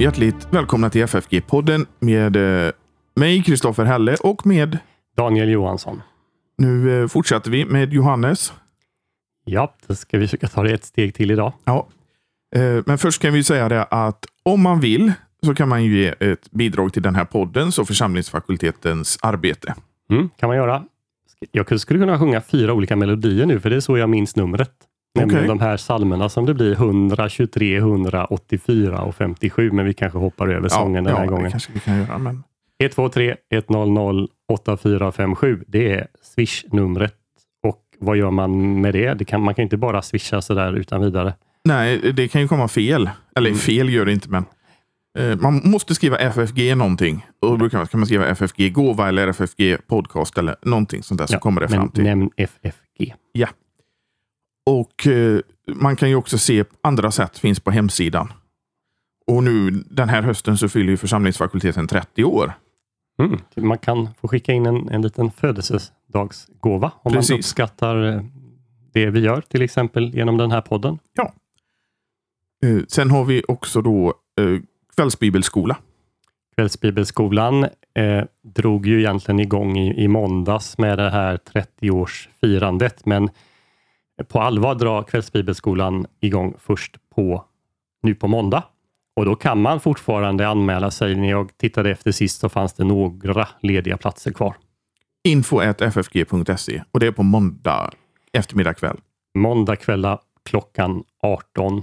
Hjärtligt välkomna till FFG-podden med mig, Kristoffer Helle, och med Daniel Johansson. Nu fortsätter vi med Johannes. Ja, då ska vi försöka ta det ett steg till idag. Ja, men först kan vi säga det att om man vill så kan man ju ge ett bidrag till den här podden och församlingsfakultetens arbete. Kan man göra. Jag skulle kunna sjunga 4 olika melodier nu, för det är så jag minns numret. Nämligen de här psalmerna som det blir 123, 184 och 57. Men vi kanske hoppar över sången den här gången. Det kanske vi kan göra, men... 123 100 8457. Det är swish-numret. Och vad gör man med det? Man kan inte bara swisha sådär utan vidare. Nej, det kan ju komma fel. Eller fel gör det inte, men... Man måste skriva FFG någonting. Och då kan man skriva FFG gåva eller FFG podcast eller någonting sånt där, så kommer det fram till. Nämn FFG. Ja. Och man kan ju också se andra sätt finns på hemsidan. Och nu den här hösten så fyller ju församlingsfakulteten 30 år. Man kan få skicka in en liten födelsedagsgåva om man uppskattar det vi gör, till exempel genom den här podden. Ja. Sen har vi också då Kvällsbibelskola. Kvällsbibelskolan drog ju egentligen igång i måndags med det här 30-årsfirandet, men på allvar drar Kvällsbibelskolan igång först nu på måndag. Och då kan man fortfarande anmäla sig. När jag tittade efter sist så fanns det några lediga platser kvar. info@ffg.se, och det är på måndag eftermiddag kväll. Måndag kväll klockan 18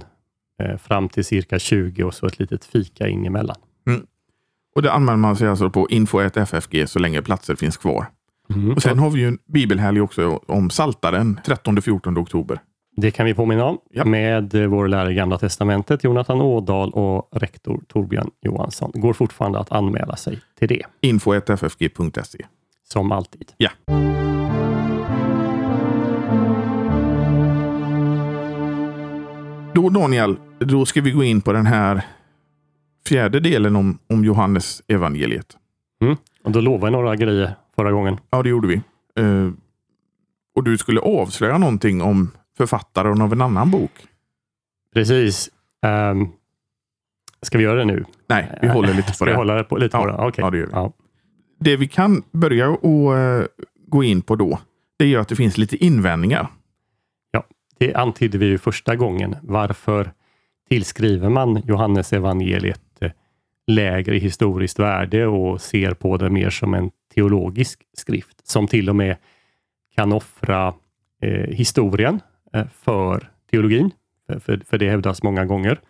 fram till cirka 20 och så ett litet fika in emellan. Och det anmäler man sig alltså på info@ffg så länge platser finns kvar. Och sen har vi ju en bibelhelg också om Saltaren 13-14 oktober. Det kan vi påminna om med vår lärare i Gamla testamentet Jonathan Ådahl och rektor Torbjörn Johansson. Går fortfarande att anmäla sig till det. info@ffg.se som alltid. Ja. Då Daniel, då ska vi gå in på den här fjärde delen om Johannesevangeliet. Och då lovade jag några grejer förra gången. Ja, det gjorde vi. Och du skulle avslöja någonting om författaren av en annan bok. Precis. Ska vi göra det nu? Nej, vi håller lite på det. Vi håller på lite på det? Okay. Ja, det gör vi. Ja. Det vi kan börja och gå in på då, det är ju att det finns lite invändningar. Ja, det antydde vi ju första gången. Varför tillskriver man Johannesevangeliet lägre historiskt värde och ser på det mer som en teologisk skrift som till och med kan offra historien för teologin, för det hävdas många gånger.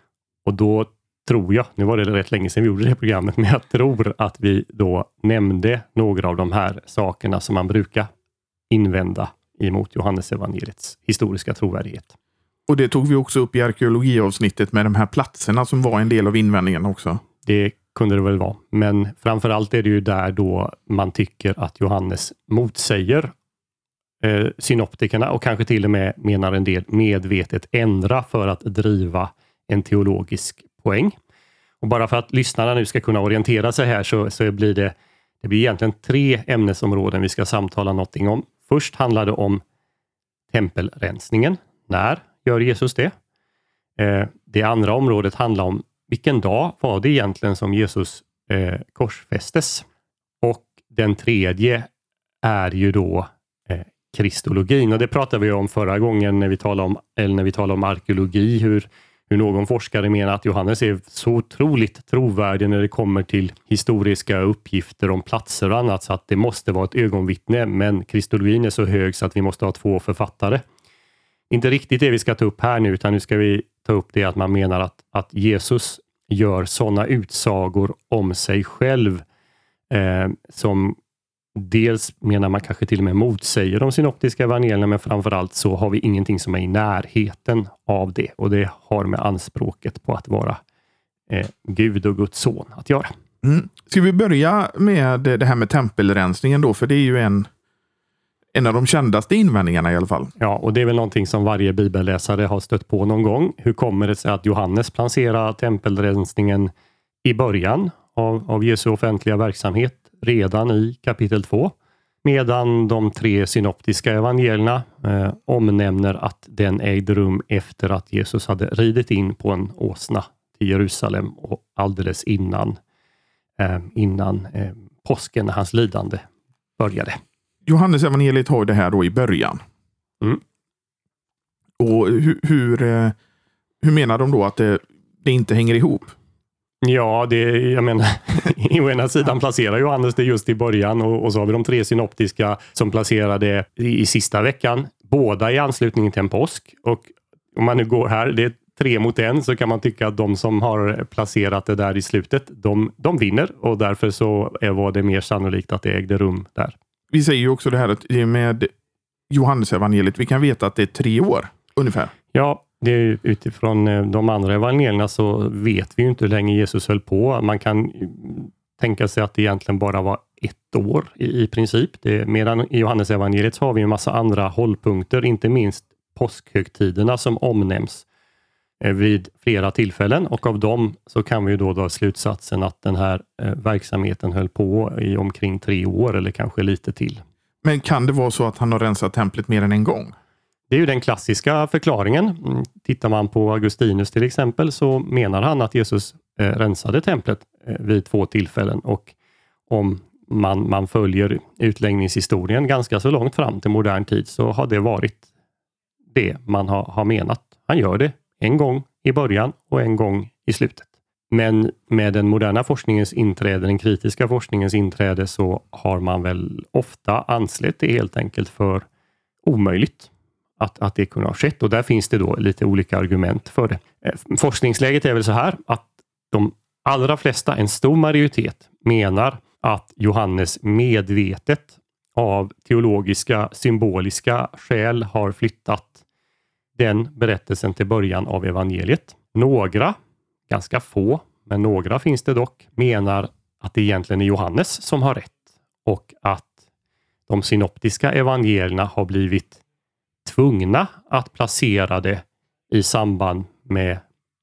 Och då tror jag, nu var det rätt länge sedan vi gjorde det här programmet, men jag tror att vi då nämnde några av de här sakerna som man brukar invända emot Johannesevangeliets historiska trovärdighet. Och det tog vi också upp i arkeologiavsnittet med de här platserna som var en del av invändningen också. Det kunde det väl vara. Men framförallt är det ju där då man tycker att Johannes motsäger synoptikerna och kanske till och med, menar en del, medvetet ändra för att driva en teologisk poäng. Och bara för att lyssnarna nu ska kunna orientera sig här så blir det blir egentligen 3 ämnesområden vi ska samtala någonting om. Först handlar det om tempelrensningen. När gör Jesus det? Det andra området handlar om vilken dag var det egentligen som Jesus korsfästes? Och den tredje är ju då kristologin. Och det pratade vi om förra gången när vi talade om arkeologi. Hur någon forskare menar att Johannes är så otroligt trovärdig när det kommer till historiska uppgifter om platser och annat. Så att det måste vara ett ögonvittne. Men kristologin är så hög så att vi måste ha 2 författare. Inte riktigt det vi ska ta upp här nu, utan nu ska vi ta upp det att man menar att Jesus gör sådana utsagor om sig själv som dels menar man kanske till och med motsäger de synoptiska evangelierna, men framförallt så har vi ingenting som är i närheten av det, och det har med anspråket på att vara Gud och Guds son att göra. Ska vi börja med det här med tempelrensningen då, för det är ju en av de kändaste invändningarna i alla fall. Ja, och det är väl någonting som varje bibelläsare har stött på någon gång. Hur kommer det sig att Johannes placerar tempelrensningen i början av Jesu offentliga verksamhet, redan i kapitel 2? Medan de 3 synoptiska evangelierna omnämner att den ägde rum efter att Jesus hade ridit in på en åsna till Jerusalem och alldeles innan påsken när hans lidande började. Johannesevangeliet har ju det här då i början. Mm. Och hur menar de då att det inte hänger ihop? Ja, jag menar, å ena sidan placerar Johannes det just i början och så har vi de tre synoptiska som placerade i sista veckan. Båda i anslutning till en påsk, och om man nu går här, det är 3 mot 1, så kan man tycka att de som har placerat det där i slutet, de vinner, och därför så var det mer sannolikt att det ägde rum där. Vi säger ju också det här att med Johannesevangeliet, vi kan veta att det är 3 år ungefär. Ja, det är utifrån de andra evangelierna så vet vi ju inte hur länge Jesus höll på. Man kan tänka sig att det egentligen bara var 1 år i princip. Medan i Johannesevangeliet så har vi en massa andra hållpunkter, inte minst påskhögtiderna som omnämns vid flera tillfällen, och av dem så kan vi ju då dra slutsatsen att den här verksamheten höll på i omkring 3 år eller kanske lite till. Men kan det vara så att han har rensat templet mer än en gång? Det är ju den klassiska förklaringen. Tittar man på Augustinus till exempel så menar han att Jesus rensade templet vid 2 tillfällen, och om man följer utläggningshistorien ganska så långt fram till modern tid så har det varit det man har menat. Han gör det 1 gång i början och 1 gång i slutet. Men med den moderna forskningens inträde, den kritiska forskningens inträde, så har man väl ofta ansett det helt enkelt för omöjligt att det kunde ha skett, och där finns det då lite olika argument för det. Forskningsläget är väl så här att de allra flesta, en stor majoritet, menar att Johannes medvetet av teologiska, symboliska skäl har flyttat den berättelsen till början av evangeliet. Några, ganska få, men några finns det dock, menar att det egentligen är Johannes som har rätt, och att de synoptiska evangelierna har blivit tvungna att placera det i samband med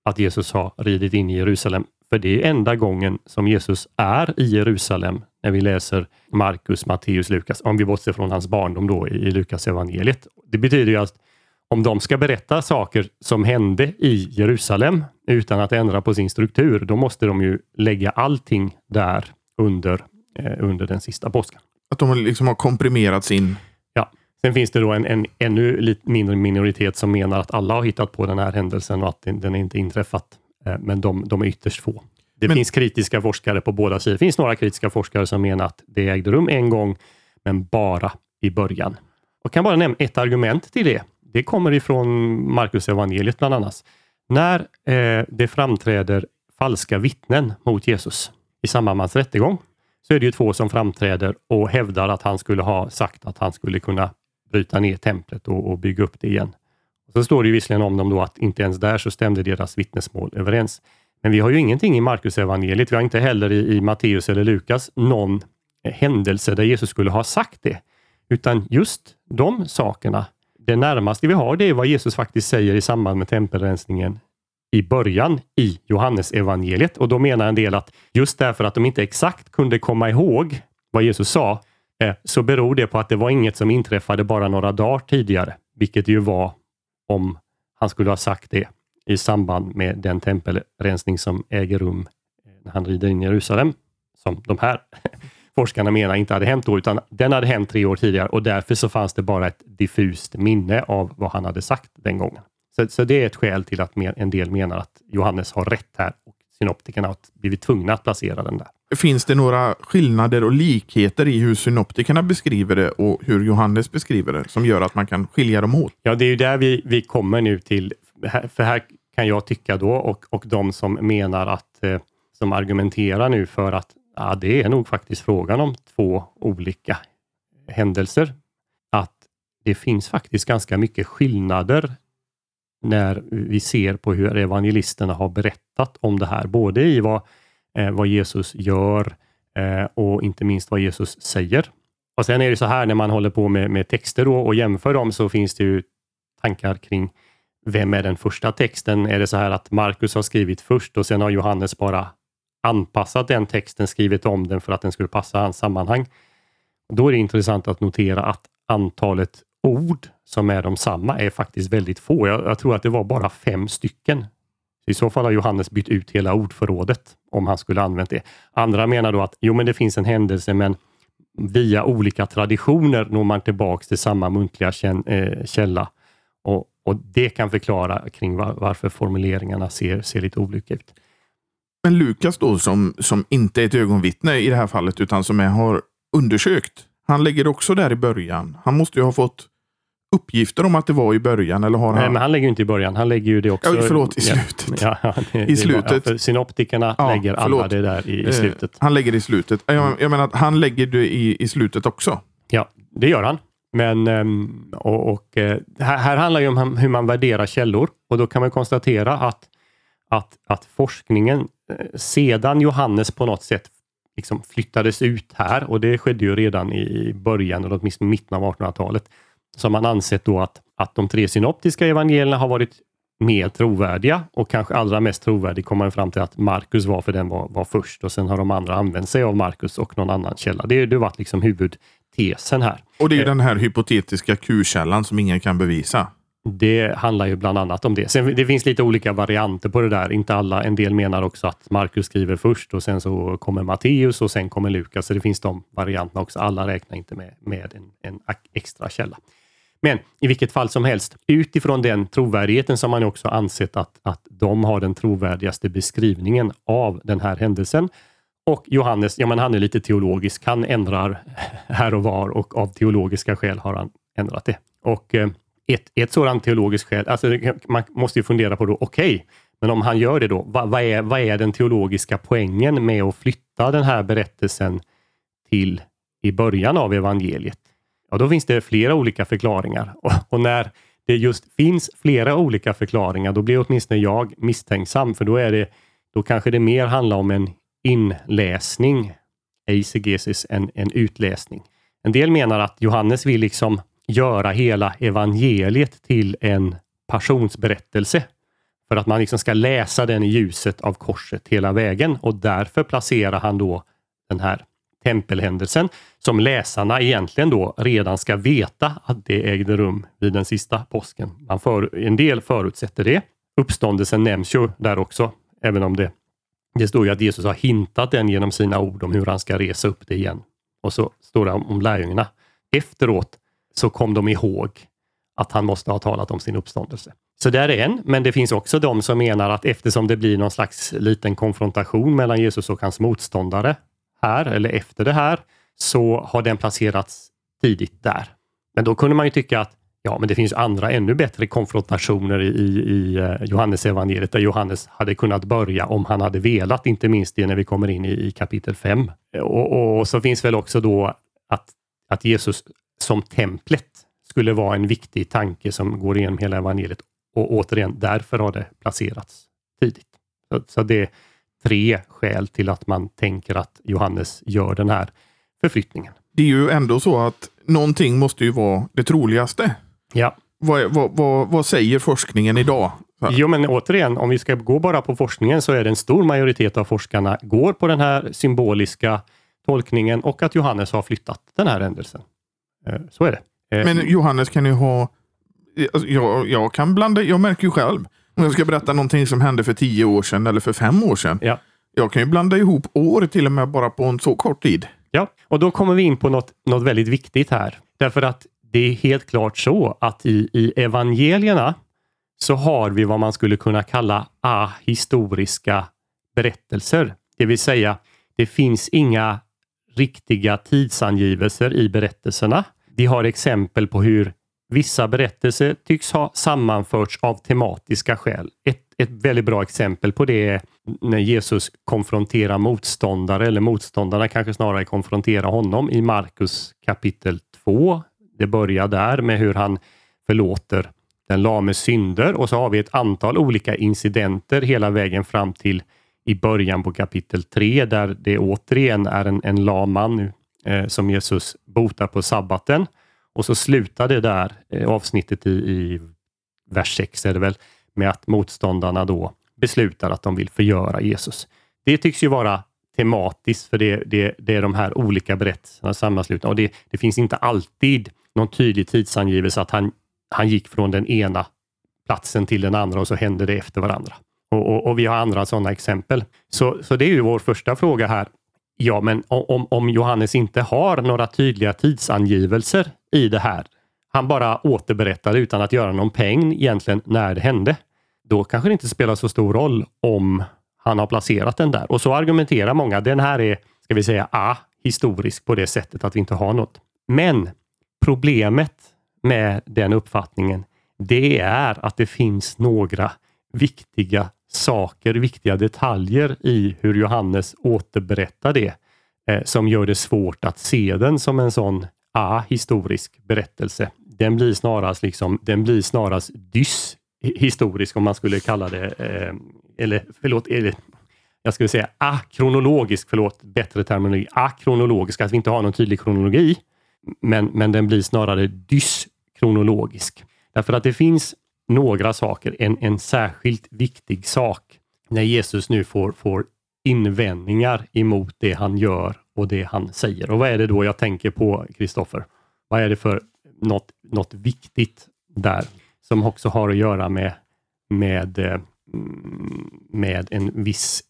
att Jesus har ridit in i Jerusalem. För det är enda gången som Jesus är i Jerusalem när vi läser Markus, Matteus, Lukas. Om vi bortser från hans barndom då i Lukasevangeliet. Det betyder ju att om de ska berätta saker som hände i Jerusalem utan att ändra på sin struktur, då måste de ju lägga allting där under den sista påskan. Att de liksom har komprimerat sin... Ja, sen finns det då en ännu lite mindre minoritet som menar att alla har hittat på den här händelsen och att den inte inträffat. Men de är ytterst få. Det finns kritiska forskare på båda sidor. Det finns några kritiska forskare som menar att det ägde rum 1 gång, men bara i början. Och kan bara nämna ett argument till det. Det kommer ifrån Markusevangeliet bland annat. När det framträder falska vittnen mot Jesus i samband med hans rättegång, så är det ju 2 som framträder och hävdar att han skulle ha sagt att han skulle kunna bryta ner templet och bygga upp det igen. Så står det ju visserligen om dem då att inte ens där så stämde deras vittnesmål överens. Men vi har ju ingenting i Markusevangeliet, vi har inte heller i Matteus eller Lukas någon händelse där Jesus skulle ha sagt det. Utan just de sakerna, det närmaste vi har, det är vad Jesus faktiskt säger i samband med tempelrensningen i början i Johannesevangeliet. Och då menar en del att just därför att de inte exakt kunde komma ihåg vad Jesus sa, så beror det på att det var inget som inträffade bara några dagar tidigare. Vilket ju var om han skulle ha sagt det i samband med den tempelrensning som äger rum när han rider in i Jerusalem, som de här forskarna menar inte hade hänt då, utan den hade hänt 3 år tidigare, och därför så fanns det bara ett diffust minne av vad han hade sagt den gången. Så det är ett skäl till att en del menar att Johannes har rätt här och synoptikerna har blivit tvungna att placera den där. Finns det några skillnader och likheter i hur synoptikerna beskriver det och hur Johannes beskriver det som gör att man kan skilja dem åt? Ja, det är ju där vi kommer nu till, för här kan jag tycka då, och de som menar att, som argumenterar nu för att det är nog faktiskt frågan om 2 olika händelser. Att det finns faktiskt ganska mycket skillnader när vi ser på hur evangelisterna har berättat om det här, både i vad Jesus gör och inte minst vad Jesus säger. Och sen är det så här, när man håller på med texter då och jämför dem, så finns det ju tankar kring vem är den första texten. Är det så här att Markus har skrivit först och sen har Johannes bara anpassat den texten, skrivit om den för att den skulle passa hans sammanhang? Då är det intressant att notera att antalet ord som är de samma är faktiskt väldigt få. Jag tror att det var bara 5 stycken I så fall har Johannes bytt ut hela ordförrådet om han skulle använt det. Andra menar då att det finns en händelse, men via olika traditioner når man tillbaks till samma muntliga källa. Och det kan förklara kring varför formuleringarna ser lite olika ut. Men Lukas då, som inte är ett ögonvittne i det här fallet utan som har undersökt. Han lägger också där i början. Han måste ju ha fått uppgifter om att det var i början. Eller har han... Nej, men han lägger ju inte i början. Han lägger ju det också... i slutet. I slutet. Synoptikerna lägger alla det där i slutet. Han lägger det i slutet. Jag menar att han lägger det i slutet också. Ja, det gör han. Men här handlar ju om hur man värderar källor. Och då kan man konstatera att forskningen sedan Johannes på något sätt liksom flyttades ut här, och det skedde ju redan i början eller åtminstone mitten av 1800-talet, så man ansett då att de tre synoptiska evangelierna har varit mer trovärdiga, och kanske allra mest trovärdig kommer man fram till att Markus var, för den var först, och sen har de andra använt sig av Markus och någon annan källa. Det var liksom huvudtesen här. Och det är ju den här hypotetiska Q-källan som ingen kan bevisa. Det handlar ju bland annat om det. Sen det finns lite olika varianter på det där. Inte alla, en del menar också att Markus skriver först och sen så kommer Matteus och sen kommer Lukas. Så det finns de varianterna också. Alla räknar inte med en extra källa. Men i vilket fall som helst, utifrån den trovärdigheten som man också ansett att de har den trovärdigaste beskrivningen av den här händelsen. Och Johannes, han är lite teologisk. Han ändrar här och var, och av teologiska skäl har han ändrat det. Och ett sådant teologiskt skäl, alltså man måste ju fundera på då, men om han gör det då, vad är den teologiska poängen med att flytta den här berättelsen till i början av evangeliet? Ja, då finns det flera olika förklaringar, och när det just finns flera olika förklaringar, då blir åtminstone jag misstänksam, för då kanske det mer handlar om en inläsning, eisegesis, en utläsning. En del menar att Johannes vill liksom göra hela evangeliet till en passionsberättelse, för att man liksom ska läsa den i ljuset av korset hela vägen, och därför placerar han då den här tempelhändelsen som läsarna egentligen då redan ska veta att det ägde rum vid den sista påsken. En del förutsätter det. Uppståndelsen nämns ju där också, även om det står ju att Jesus har hintat den genom sina ord om hur han ska resa upp det igen. Och så står det om lärjungarna efteråt, så kom de ihåg att han måste ha talat om sin uppståndelse. Så där är en, men det finns också de som menar att eftersom det blir någon slags liten konfrontation mellan Jesus och hans motståndare här, eller efter det här, så har den placerats tidigt där. Men då kunde man ju tycka att men det finns andra ännu bättre konfrontationer i Johannesevangeliet, där Johannes hade kunnat börja om han hade velat, inte minst när vi kommer in i kapitel 5. Och så finns väl också då att Jesus som templet skulle vara en viktig tanke som går igenom hela evangeliet. Och återigen, därför har det placerats tidigt. Så det är tre skäl till att man tänker att Johannes gör den här förflyttningen. Det är ju ändå så att någonting måste ju vara det troligaste. Ja. Vad säger forskningen idag? Jo, men återigen, om vi ska gå bara på forskningen, så är det en stor majoritet av forskarna går på den här symboliska tolkningen och att Johannes har flyttat den här händelsen. Så är det. Men Johannes kan ju ha... Jag kan blanda... Jag märker ju själv. Om jag ska berätta någonting som hände för 10 år sedan eller för 5 år sedan. Ja. Jag kan ju blanda ihop år till och med bara på en så kort tid. Ja, och då kommer vi in på något väldigt viktigt här. Därför att det är helt klart så att i evangelierna så har vi vad man skulle kunna kalla ahistoriska berättelser. Det vill säga, det finns inga riktiga tidsangivelser i berättelserna. Vi har exempel på hur vissa berättelser tycks ha sammanförts av tematiska skäl. Ett väldigt bra exempel på det är när Jesus konfronterar motståndare, eller motståndarna kanske snarare konfronterar honom, i Markus kapitel 2. Det börjar där med hur han förlåter den lames synder, och så har vi ett antal olika incidenter hela vägen fram till i början på kapitel 3, där det återigen är en lam man nu, som Jesus botar på sabbaten. Och så slutar det där avsnittet i vers 6 är det väl, med att motståndarna då beslutar att de vill förgöra Jesus. Det tycks ju vara tematiskt, för det är de här olika berättelserna sammanslutna. Och det finns inte alltid någon tydlig tidsangivelse att han gick från den ena platsen till den andra och så hände det efter varandra. Och vi har andra sådana exempel. Så det är ju vår första fråga här. Ja, men om Johannes inte har några tydliga tidsangivelser i det här. Han bara återberättade utan att göra någon peng egentligen när det hände. Då kanske det inte spelar så stor roll om han har placerat den där. Och så argumenterar många. Den här är, ska vi säga, historisk på det sättet att vi inte har något. Men problemet med den uppfattningen, det är att det finns några viktiga saker, viktiga detaljer i hur Johannes återberättar det som gör det svårt att se den som en sån historisk berättelse. Den blir snarast dyshistorisk, om man skulle kalla det akronologisk, att vi inte har någon tydlig kronologi, men den blir snarare dyskronologisk. Därför att det finns några saker, en särskilt viktig sak när Jesus nu får invändningar emot det han gör och det han säger. Och vad är det då jag tänker på, Kristoffer? Vad är det för något viktigt där som också har att göra med en viss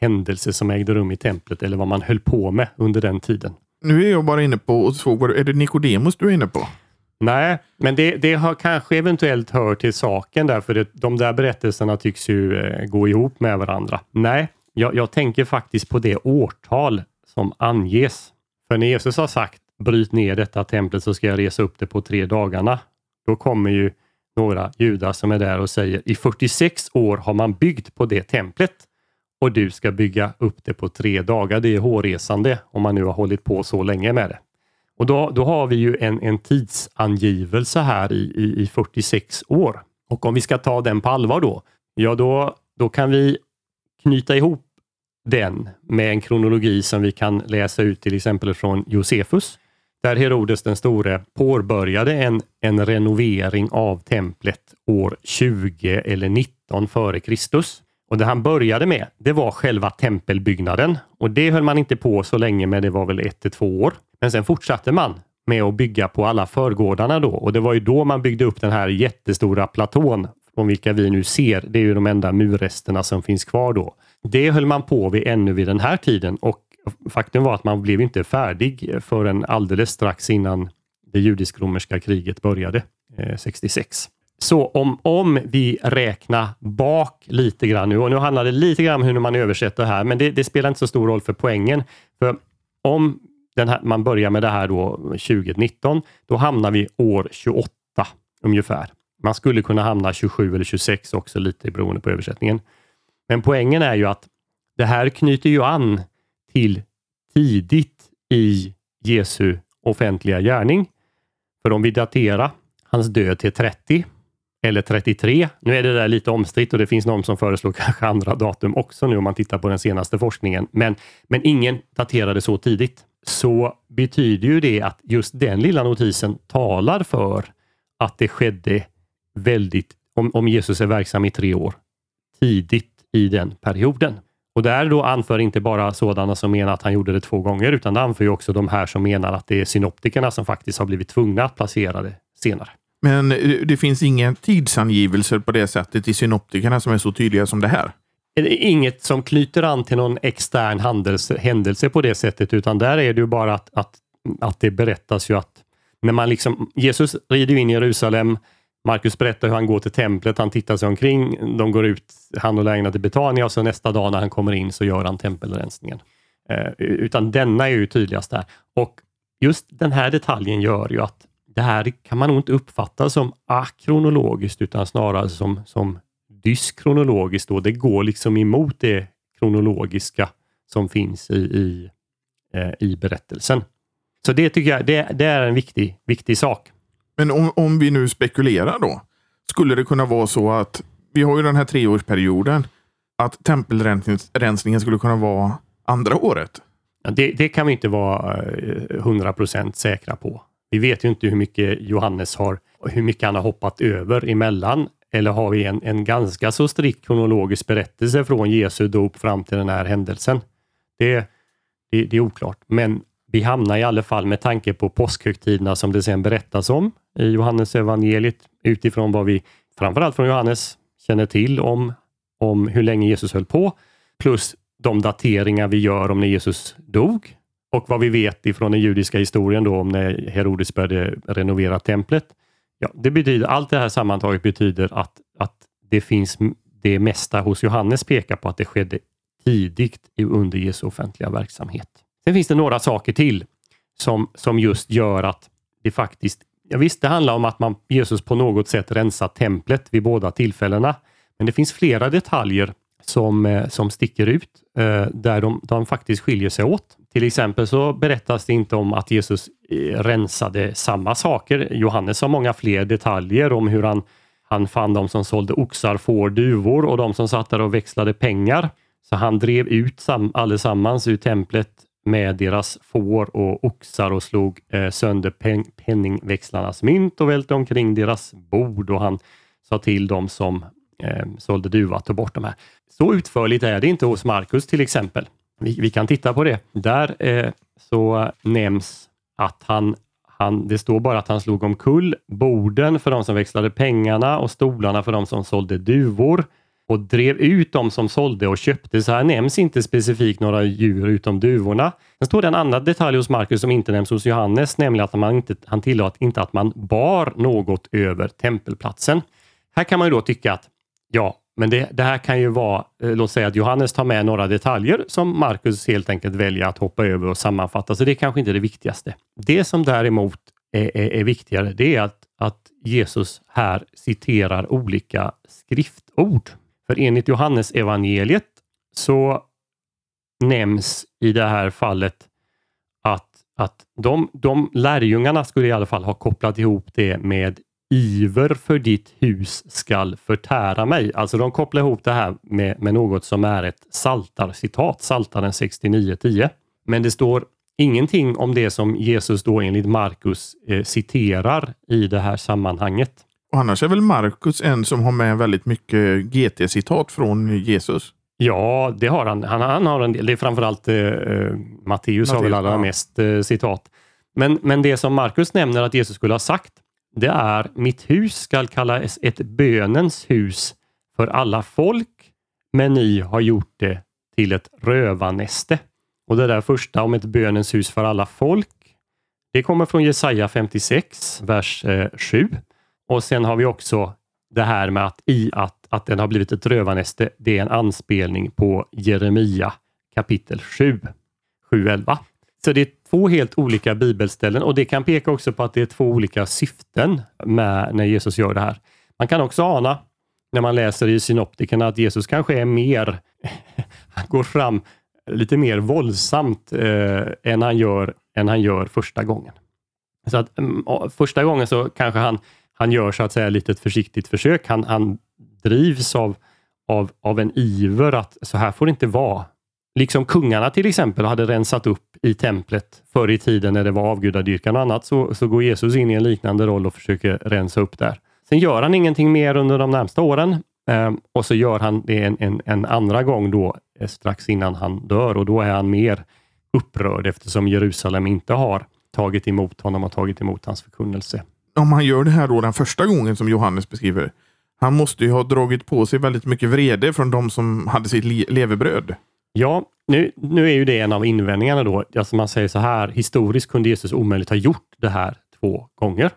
händelse som ägde rum i templet eller vad man höll på med under den tiden? Nu är jag bara inne på och såg, är det Nikodemus du är inne på? Nej, men det har kanske eventuellt hört till saken där, för de där berättelserna tycks ju gå ihop med varandra. Nej, jag tänker faktiskt på det årtal som anges. För när Jesus har sagt, bryt ner detta templet så ska jag resa upp det på 3 dagarna. Då kommer ju några judar som är där och säger, i 46 år har man byggt på det templet och du ska bygga upp det på 3 dagar. Det är hårresande om man nu har hållit på så länge med det. Och då har vi ju en tidsangivelse här i 46 år. Och om vi ska ta den på allvar då, ja då kan vi knyta ihop den med en kronologi som vi kan läsa ut till exempel från Josefus. Där Herodes den store påbörjade en renovering av templet år 20 eller 19 före Kristus. Och det han började med, det var själva tempelbyggnaden. Och det höll man inte på så länge, men det var väl 1 till 2 år. Men sen fortsatte man med att bygga på alla förgårdarna då. Och det var ju då man byggde upp den här jättestora platån från vilka vi nu ser. Det är ju de enda murresterna som finns kvar då. Det höll man på vid ännu vid den här tiden. Och faktum var att man blev inte färdig förrän alldeles strax innan det judisk-romerska kriget började, 66. Så om vi räknar bak lite grann nu. Och nu handlar det lite grann om hur man översätter här. Men det spelar inte så stor roll för poängen. För om man börjar med det här då 2019. Då hamnar vi år 28 ungefär. Man skulle kunna hamna 27 eller 26 också, lite beroende på översättningen. Men poängen är ju att det här knyter ju an till tidigt i Jesu offentliga gärning. För om vi daterar hans död till 30 eller 33. Nu är det där lite omstritt och det finns någon som föreslår kanske andra datum också nu om man tittar på den senaste forskningen. Men ingen daterade så tidigt. Så betyder ju det att just den lilla notisen talar för att det skedde väldigt, om Jesus är verksam i 3 år, tidigt i den perioden. Och där då anför inte bara sådana som menar att han gjorde det 2 gånger, utan det anför ju också de här som menar att det är synoptikerna som faktiskt har blivit tvungna att placera det senare. Men det finns inga tidsangivelser på det sättet i synoptikerna som är så tydliga som det här? Inget som knyter an till någon extern händelse på det sättet, utan där är det ju bara att det berättas ju att när man liksom, Jesus rider in i Jerusalem, Markus berättar hur han går till templet, han tittar sig omkring, de går ut, han och lägenheten till Betania, och så nästa dag när han kommer in så gör han tempelrensningen. Utan denna är ju tydligast där. Och just den här detaljen gör ju att det här kan man nog inte uppfatta som akronologiskt, utan snarare som dyskronologiskt då. Det går liksom emot det kronologiska som finns i berättelsen. Så det tycker jag, det är en viktig sak. Men om vi nu spekulerar då, skulle det kunna vara så att vi har ju den här 3-årsperioden, att tempelrensningen skulle kunna vara andra året? Ja, det kan vi inte vara 100% säkra på. Vi vet ju inte hur mycket Johannes har, hur mycket han har hoppat över emellan. Eller har vi en ganska så strikt kronologisk berättelse från Jesu dop fram till den här händelsen? Det är oklart. Men vi hamnar i alla fall, med tanke på påskhögtiderna som det sen berättas om i Johannesevangeliet, utifrån vad vi framförallt från Johannes känner till om om hur länge Jesus höll på, plus de dateringar vi gör om när Jesus dog och vad vi vet ifrån den judiska historien då om när Herodes började renovera templet. Ja, det betyder, allt det här sammantaget betyder att det finns det mesta hos Johannes pekar på att det skedde tidigt under Jesu offentliga verksamhet. Sen finns det några saker till som just gör att det faktiskt, ja visst, det handlar om att Jesus på något sätt rensar templet vid båda tillfällena, men det finns flera detaljer som sticker ut där de faktiskt skiljer sig åt. Till exempel så berättas det inte om att Jesus rensade samma saker. Johannes har många fler detaljer om hur han fann de som sålde oxar, får, duvor och de som satt där och växlade pengar. Så han drev ut allesammans ur templet med deras får och oxar och slog sönder penningväxlarnas mynt och välte omkring deras bord, och han sa till dem som sålde duva att ta bort de här. Så utförligt är det inte hos Markus till exempel. Vi kan titta på det. Där så nämns att det står bara att han slog omkull borden för de som växlade pengarna och stolarna för de som sålde duvor och drev ut de som sålde och köpte. Så här nämns inte specifikt några djur utom duvorna. Sen står det en annan detalj hos Markus som inte nämns hos Johannes, nämligen att han tillåt inte att man bar något över tempelplatsen. Här kan man ju då tycka att ja, men det här kan ju vara, låt säga att Johannes tar med några detaljer som Markus helt enkelt väljer att hoppa över och sammanfatta. Så det är kanske inte det viktigaste. Det som däremot är viktigare, det är att Jesus här citerar olika skriftord. För enligt Johannesevangeliet så nämns i det här fallet att de lärjungarna skulle i alla fall ha kopplat ihop det med iver för ditt hus skall förtära mig. Alltså de kopplar ihop det här med något som är ett saltarcitat, Saltaren 69:10. Men det står ingenting om det som Jesus då enligt Markus citerar i det här sammanhanget. Och annars är väl Markus en som har med väldigt mycket GT-citat från Jesus? Ja, det har han. Han har en del. Det är framförallt Matteus har väl allra mest citat. Men det som Markus nämner att Jesus skulle ha sagt, det är: mitt hus ska kallas ett bönens hus för alla folk, men ni har gjort det till ett rövarnäste. Och det där första om ett bönens hus för alla folk, det kommer från Jesaja 56, vers 7. Och sen har vi också det här med att den har blivit ett rövarnäste. Det är en anspelning på Jeremia kapitel 7:11. Så det är två helt olika bibelställen, och det kan peka också på att det är två olika syften med när Jesus gör det här. Man kan också ana när man läser i synoptikerna att Jesus kanske är mer, han går fram lite mer våldsamt än han gör första gången. Så att första gången så kanske han gör så att säga lite ett försiktigt försök. Han drivs av en iver att så här får det inte vara. Liksom kungarna till exempel hade rensat upp i templet förr i tiden när det var avgudadyrkan och annat, så går Jesus in i en liknande roll och försöker rensa upp där. Sen gör han ingenting mer under de närmsta åren, och så gör han det en andra gång då strax innan han dör, och då är han mer upprörd eftersom Jerusalem inte har tagit emot honom och tagit emot hans förkunnelse. Om han gör det här då den första gången som Johannes beskriver, han måste ju ha dragit på sig väldigt mycket vrede från de som hade sitt levebröd. Ja, nu är ju det en av invändningarna då. Alltså man säger så här: historiskt kunde Jesus omöjligt ha gjort det här två gånger.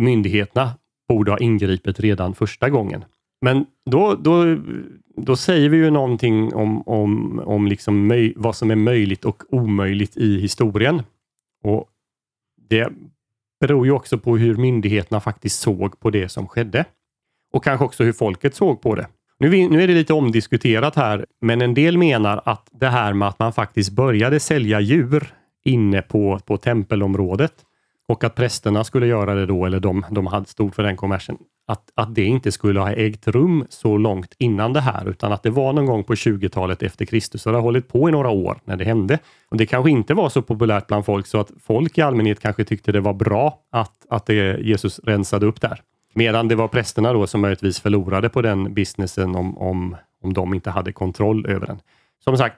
Myndigheterna borde ha ingripit redan första gången. Men då säger vi ju någonting om liksom vad som är möjligt och omöjligt i historien. Och det beror ju också på hur myndigheterna faktiskt såg på det som skedde. Och kanske också hur folket såg på det. Nu är det lite omdiskuterat här, men en del menar att det här med att man faktiskt började sälja djur inne på tempelområdet och att prästerna skulle göra det då, eller de hade stort för den kommersen, att det inte skulle ha ägt rum så långt innan det här, utan att det var någon gång på 20-talet efter Kristus, och det har hållit på i några år när det hände. Och det kanske inte var så populärt bland folk, så att folk i allmänhet kanske tyckte det var bra att Jesus rensade upp där. Medan det var prästerna då som möjligtvis förlorade på den businessen om de inte hade kontroll över den. Som sagt,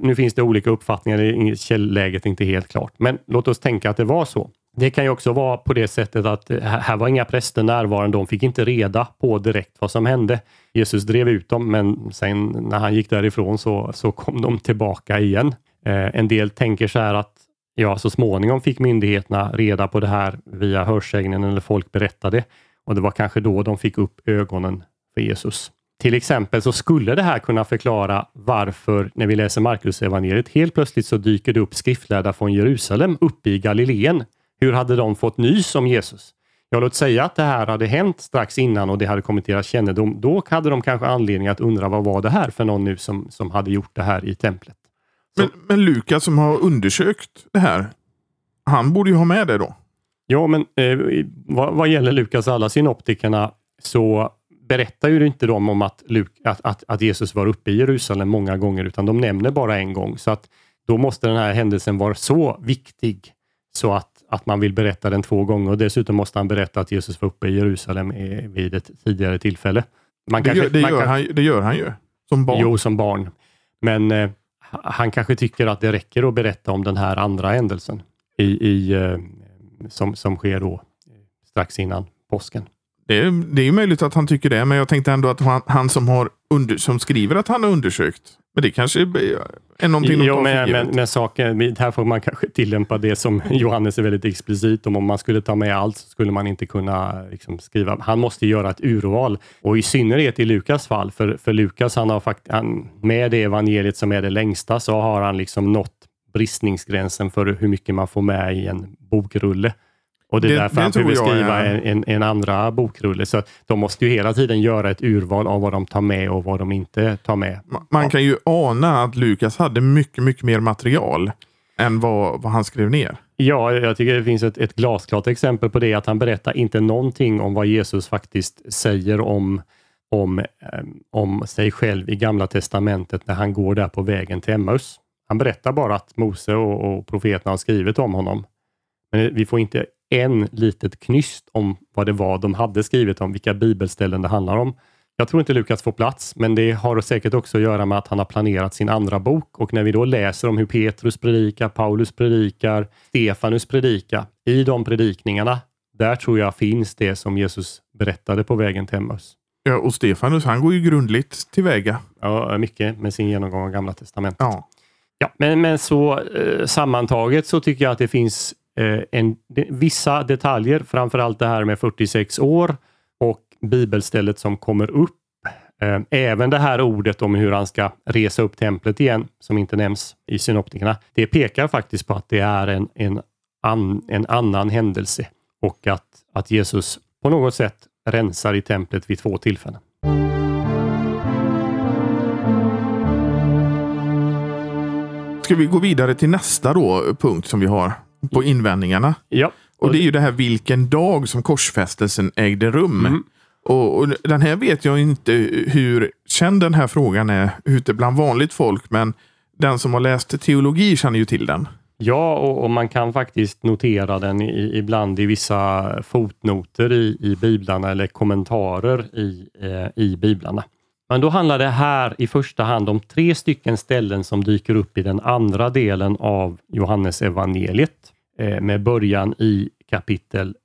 nu finns det olika uppfattningar, det är, källläget är inte helt klart. Men låt oss tänka att det var så. Det kan ju också vara på det sättet att här var inga präster närvarande. De fick inte reda på direkt vad som hände. Jesus drev ut dem, men sen när han gick därifrån så kom de tillbaka igen. En del tänker så här att ja, så småningom fick myndigheterna reda på det här via hörsägnen eller folk berättade. Och det var kanske då de fick upp ögonen för Jesus. Till exempel så skulle det här kunna förklara varför när vi läser Markusevangeliet helt plötsligt så dyker det upp skriftlärda från Jerusalem uppe i Galileen. Hur hade de fått nys om Jesus? Jag låt säga att det här hade hänt strax innan och det hade kommit deras kännedom. Då hade de kanske anledning att undra vad var det här för någon nu som hade gjort det här i templet. Men Lukas som har undersökt det här, han borde ju ha med det då. Ja, men vad gäller Lukas alla synoptikerna så berättar ju inte de om att Jesus var uppe i Jerusalem många gånger, utan de nämner bara en gång. Så att då måste den här händelsen vara så viktig så att man vill berätta den två gånger. Och dessutom måste han berätta att Jesus var uppe i Jerusalem vid ett tidigare tillfälle. Det gör han ju, som barn. Jo, som barn. Men han kanske tycker att det räcker att berätta om den här andra händelsen som sker då strax innan påsken. Det är ju möjligt att han tycker det, men jag tänkte ändå att han som skriver att han har undersökt. Men det kanske är någonting... Jo, men saker, här får man kanske tillämpa det som Johannes är väldigt explicit om. Om man skulle ta med allt så skulle man inte kunna liksom skriva. Han måste göra ett urval. Och i synnerhet i Lukas fall. För Lukas, han har med det evangeliet som är det längsta, så har han liksom nått bristningsgränsen för hur mycket man får med i en bokrulle. Och det är därför han behöver skriva en andra bokrulle. Så de måste ju hela tiden göra ett urval av vad de tar med och vad de inte tar med. Man kan ju ana att Lukas hade mycket, mycket mer material än vad han skrev ner. Ja, jag tycker det finns ett glasklart exempel på det. Att han berättar inte någonting om vad Jesus faktiskt säger om sig själv i Gamla testamentet när han går där på vägen till Emmaus. Han berättar bara att Mose och profeterna har skrivit om honom. Men vi får inte en litet knyst om vad det var de hade skrivit om, vilka bibelställen det handlar om. Jag tror inte Lukas får plats, men det har säkert också att göra med att han har planerat sin andra bok. Och när vi då läser om hur Petrus predikar, Paulus predikar, Stefanus predikar, i de predikningarna, där tror jag finns det som Jesus berättade på vägen till Emmaus. Ja, och Stefanus, han går ju grundligt tillväga. Ja, mycket med sin genomgång av Gamla testamentet. Ja, men så sammantaget så tycker jag att det finns vissa detaljer, framförallt det här med 46 år och bibelstället som kommer upp. Även det här ordet om hur han ska resa upp templet igen, som inte nämns i synoptikerna. Det pekar faktiskt på att det är en annan händelse och att Jesus på något sätt rensar i templet vid två tillfällen. Ska vi gå vidare till nästa då punkt som vi har på invändningarna? Ja. Och det är ju det här vilken dag som korsfästelsen ägde rum. Mm. Och den här vet jag inte hur känd den här frågan är ute bland vanligt folk, men den som har läst teologi känner ju till den. Ja, och man kan faktiskt notera den ibland i vissa fotnoter i biblarna eller kommentarer i biblarna. Men då handlar det här i första hand om 3 stycken ställen som dyker upp i den andra delen av Johannesevangeliet med början i kapitel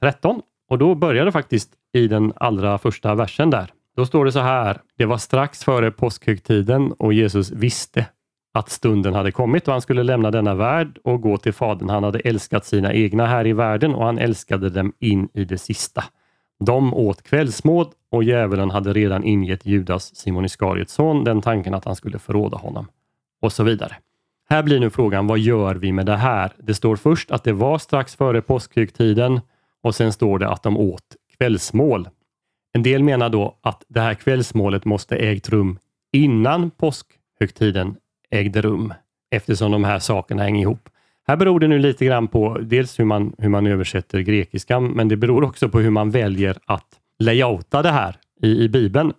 13. Och då börjar det faktiskt i den allra första versen där. Då står det så här: det var strax före påskhögtiden och Jesus visste att stunden hade kommit och han skulle lämna denna värld och gå till Fadern. Han hade älskat sina egna här i världen och han älskade dem in i det sista. De åt kvällsmål och djävulen hade redan ingett Judas Simon Iskariots son den tanken att han skulle förråda honom. Och så vidare. Här blir nu frågan, vad gör vi med det här? Det står först att det var strax före påskhögtiden och sen står det att de åt kvällsmål. En del menar då att det här kvällsmålet måste ägt rum innan påskhögtiden ägde rum, eftersom de här sakerna hänger ihop. Här beror det nu lite grann på dels hur man översätter grekiskan, men det beror också på hur man väljer att layouta det här i Bibeln.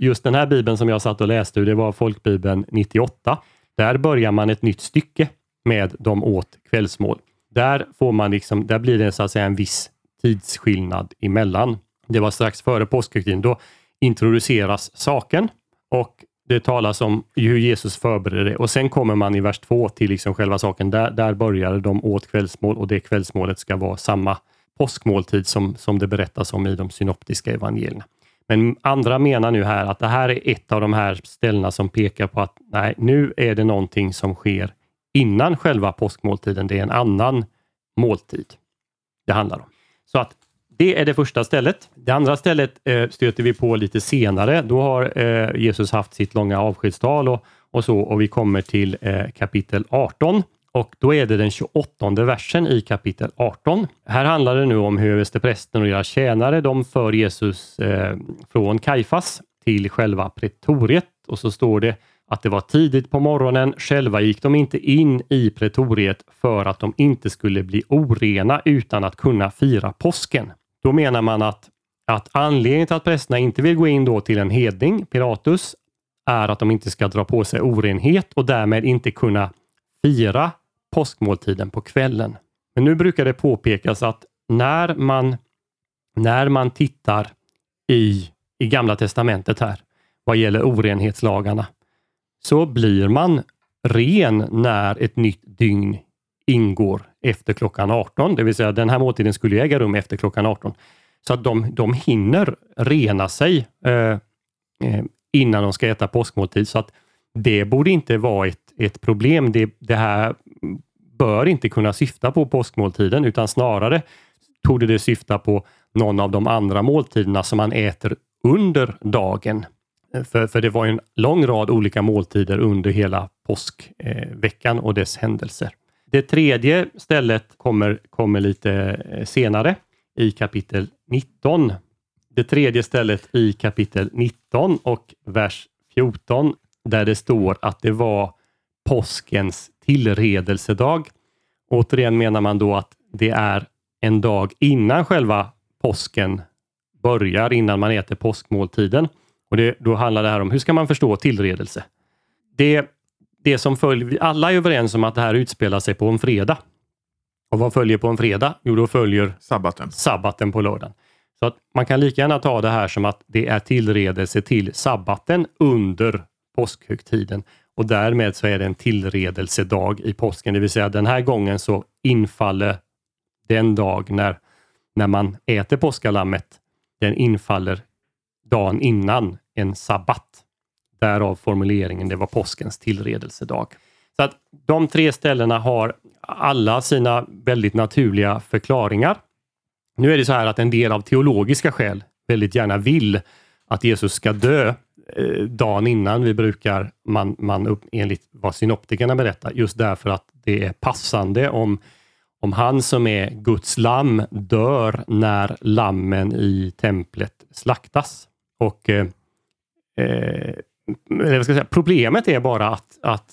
Just den här Bibeln som jag satt och läste ur, det var Folkbibeln 98. Där börjar man ett nytt stycke med de åt kvällsmål. Där blir det så att säga en viss tidsskillnad emellan. Det var strax före påskhögtiden. Då introduceras saken och det talas om hur Jesus förbereder det. Och sen kommer man i vers 2 till liksom själva saken. Där börjar de åt kvällsmål, och det kvällsmålet ska vara samma påskmåltid som det berättas om i de synoptiska evangelierna. Men andra menar nu här att det här är ett av de här ställena som pekar på att nej, nu är det någonting som sker innan själva påskmåltiden. Det är en annan måltid det handlar om. Så att det är det första stället. Det andra stället stöter vi på lite senare. Då har Jesus haft sitt långa avskedstal och vi kommer till kapitel 18. Och då är det den 28:e versen i kapitel 18. Här handlar det nu om hur översteprästen och deras tjänare, de för Jesus från Kaifas till själva pretoriet. Och så står det att det var tidigt på morgonen. Själva gick de inte in i pretoriet för att de inte skulle bli orena utan att kunna fira påsken. Då menar man att anledningen till att prästerna inte vill gå in då till en hedning, Pilatus, är att de inte ska dra på sig orenhet och därmed inte kunna fira påskmåltiden på kvällen. Men nu brukar det påpekas att när man tittar i Gamla testamentet här vad gäller orenhetslagarna, så blir man ren när ett nytt dygn ingår efter klockan 18. Det vill säga den här måltiden skulle äga rum efter klockan 18. Så att de hinner rena sig innan de ska äta påskmåltid. Så att det borde inte vara ett problem. Det här bör inte kunna syfta på påskmåltiden, utan snarare torde det syfta på någon av de andra måltiderna som man äter under dagen. För det var en lång rad olika måltider under hela påskveckan och dess händelser. Det tredje stället kommer lite senare i kapitel 19. Det tredje stället i kapitel 19 och vers 14, där det står att det var påskens tillredelsedag. Återigen menar man då att det är en dag innan själva påsken börjar, innan man äter påskmåltiden. Och då handlar det här om hur ska man förstå tillredelse. Det som följer, alla är överens om att det här utspelar sig på en fredag. Och vad följer på en fredag? Jo, då följer sabbaten på lördagen. Så att man kan lika gärna ta det här som att det är tillredelse till sabbaten under påskhögtiden. Och därmed så är det en tillredelsedag i påsken. Det vill säga den här gången så infaller den dag när man äter påskalammet. Den infaller dagen innan en sabbat. Därav formuleringen, det var påskens tillredelsedag. Så att de tre ställena har alla sina väldigt naturliga förklaringar. Nu är det så här att en del av teologiska skäl väldigt gärna vill att Jesus ska dö dagen innan vi brukar man enligt vad synoptikerna berättar, just därför att det är passande om han som är Guds lamm dör när lammen i templet slaktas. Och problemet är bara att